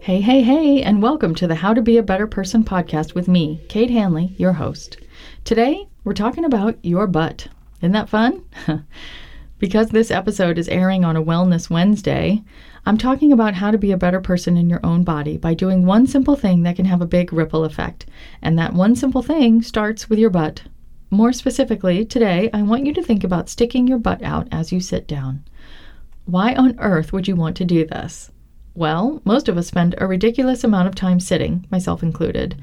Hey, hey, hey, and welcome to the How to Be a Better Person podcast with me, Kate Hanley, your host. Today, we're talking about your butt. Isn't that fun? Because this episode is airing on a Wellness Wednesday, I'm talking about how to be a better person in your own body by doing one simple thing that can have a big ripple effect. And that one simple thing starts with your butt. More specifically, today, I want you to think about sticking your butt out as you sit down. Why on earth would you want to do this? Well, most of us spend a ridiculous amount of time sitting, myself included.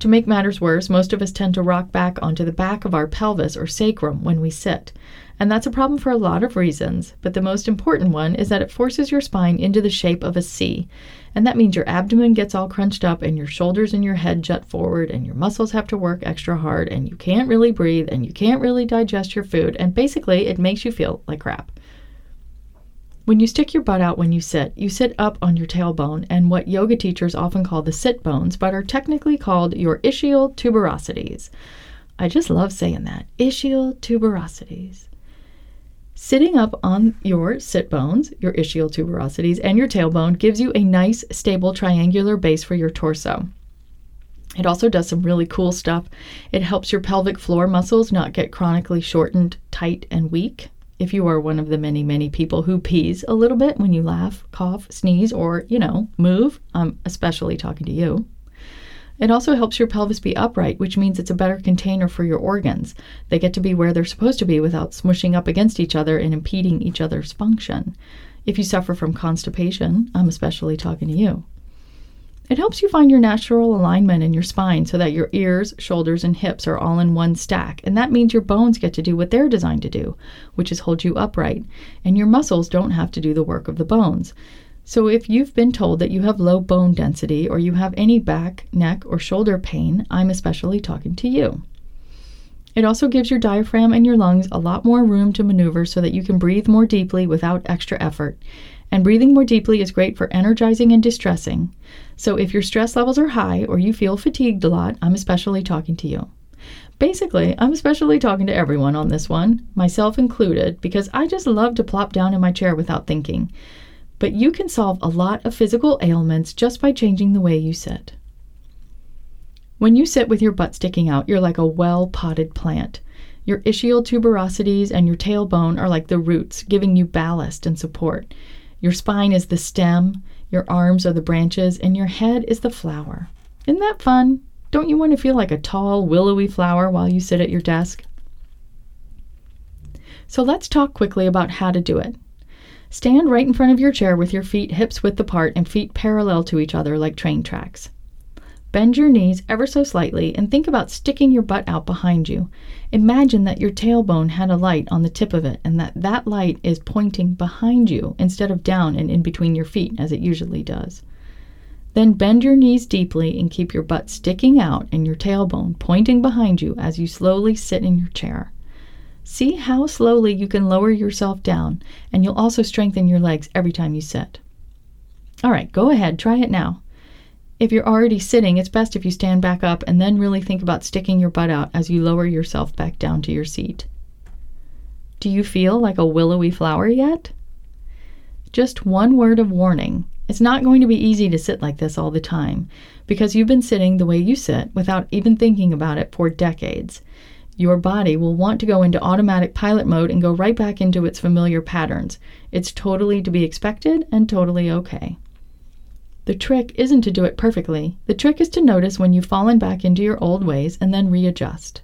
To make matters worse, most of us tend to rock back onto the back of our pelvis or sacrum when we sit. And that's a problem for a lot of reasons, but the most important one is that it forces your spine into the shape of a C. And that means your abdomen gets all crunched up and your shoulders and your head jut forward and your muscles have to work extra hard and you can't really breathe and you can't really digest your food, and basically it makes you feel like crap. When you stick your butt out when you sit up on your tailbone and what yoga teachers often call the sit bones, but are technically called your ischial tuberosities. I just love saying that, ischial tuberosities. Sitting up on your sit bones, your ischial tuberosities, and your tailbone gives you a nice, stable, triangular base for your torso. It also does some really cool stuff. It helps your pelvic floor muscles not get chronically shortened, tight, and weak. If you are one of the many, many people who pees a little bit when you laugh, cough, sneeze, or, move, I'm especially talking to you. It also helps your pelvis be upright, which means it's a better container for your organs. They get to be where they're supposed to be without smushing up against each other and impeding each other's function. If you suffer from constipation, I'm especially talking to you. It helps you find your natural alignment in your spine so that your ears, shoulders, and hips are all in one stack. And that means your bones get to do what they're designed to do, which is hold you upright. And your muscles don't have to do the work of the bones. So if you've been told that you have low bone density or you have any back, neck, or shoulder pain, I'm especially talking to you. It also gives your diaphragm and your lungs a lot more room to maneuver so that you can breathe more deeply without extra effort. And breathing more deeply is great for energizing and distressing. So if your stress levels are high or you feel fatigued a lot, I'm especially talking to you. Basically, I'm especially talking to everyone on this one, myself included, because I just love to plop down in my chair without thinking. But you can solve a lot of physical ailments just by changing the way you sit. When you sit with your butt sticking out, you're like a well-potted plant. Your ischial tuberosities and your tailbone are like the roots, giving you ballast and support. Your spine is the stem, your arms are the branches, and your head is the flower. Isn't that fun? Don't you want to feel like a tall, willowy flower while you sit at your desk? So let's talk quickly about how to do it. Stand right in front of your chair with your feet hips-width apart and feet parallel to each other like train tracks. Bend your knees ever so slightly and think about sticking your butt out behind you. Imagine that your tailbone had a light on the tip of it and that light is pointing behind you instead of down and in between your feet as it usually does. Then bend your knees deeply and keep your butt sticking out and your tailbone pointing behind you as you slowly sit in your chair. See how slowly you can lower yourself down, and you'll also strengthen your legs every time you sit. All right, go ahead, try it now. If you're already sitting, it's best if you stand back up and then really think about sticking your butt out as you lower yourself back down to your seat. Do you feel like a willowy flower yet? Just one word of warning. It's not going to be easy to sit like this all the time because you've been sitting the way you sit without even thinking about it for decades. Your body will want to go into automatic pilot mode and go right back into its familiar patterns. It's totally to be expected and totally okay. The trick isn't to do it perfectly. The trick is to notice when you've fallen back into your old ways and then readjust.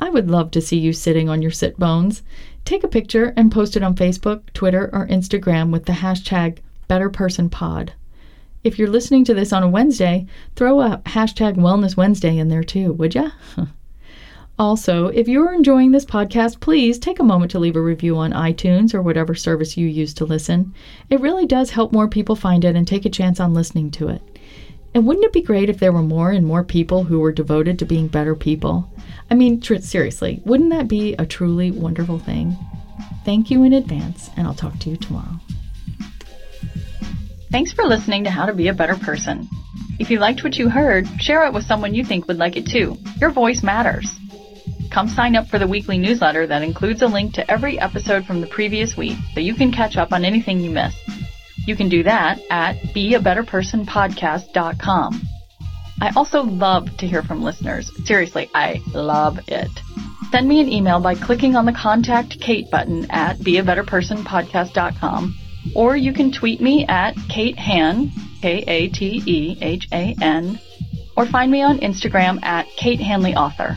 I would love to see you sitting on your sit bones. Take a picture and post it on Facebook, Twitter, or Instagram with the hashtag BeABetterPersonPod. If you're listening to this on a Wednesday, throw a hashtag Wellness Wednesday in there too, would ya? Also, if you're enjoying this podcast, please take a moment to leave a review on iTunes or whatever service you use to listen. It really does help more people find it and take a chance on listening to it. And wouldn't it be great if there were more and more people who were devoted to being better people? I mean, seriously, wouldn't that be a truly wonderful thing? Thank you in advance, and I'll talk to you tomorrow. Thanks for listening to How to Be a Better Person. If you liked what you heard, share it with someone you think would like it too. Your voice matters. Come sign up for the weekly newsletter that includes a link to every episode from the previous week so you can catch up on anything you missed. You can do that at BeABetterPersonPodcast.com. I also love to hear from listeners. Seriously, I love it. Send me an email by clicking on the Contact Kate button at BeABetterPersonPodcast.com, or you can tweet me at Kate Han, K-A-T-E-H-A-N, or find me on Instagram at Kate Hanley Author.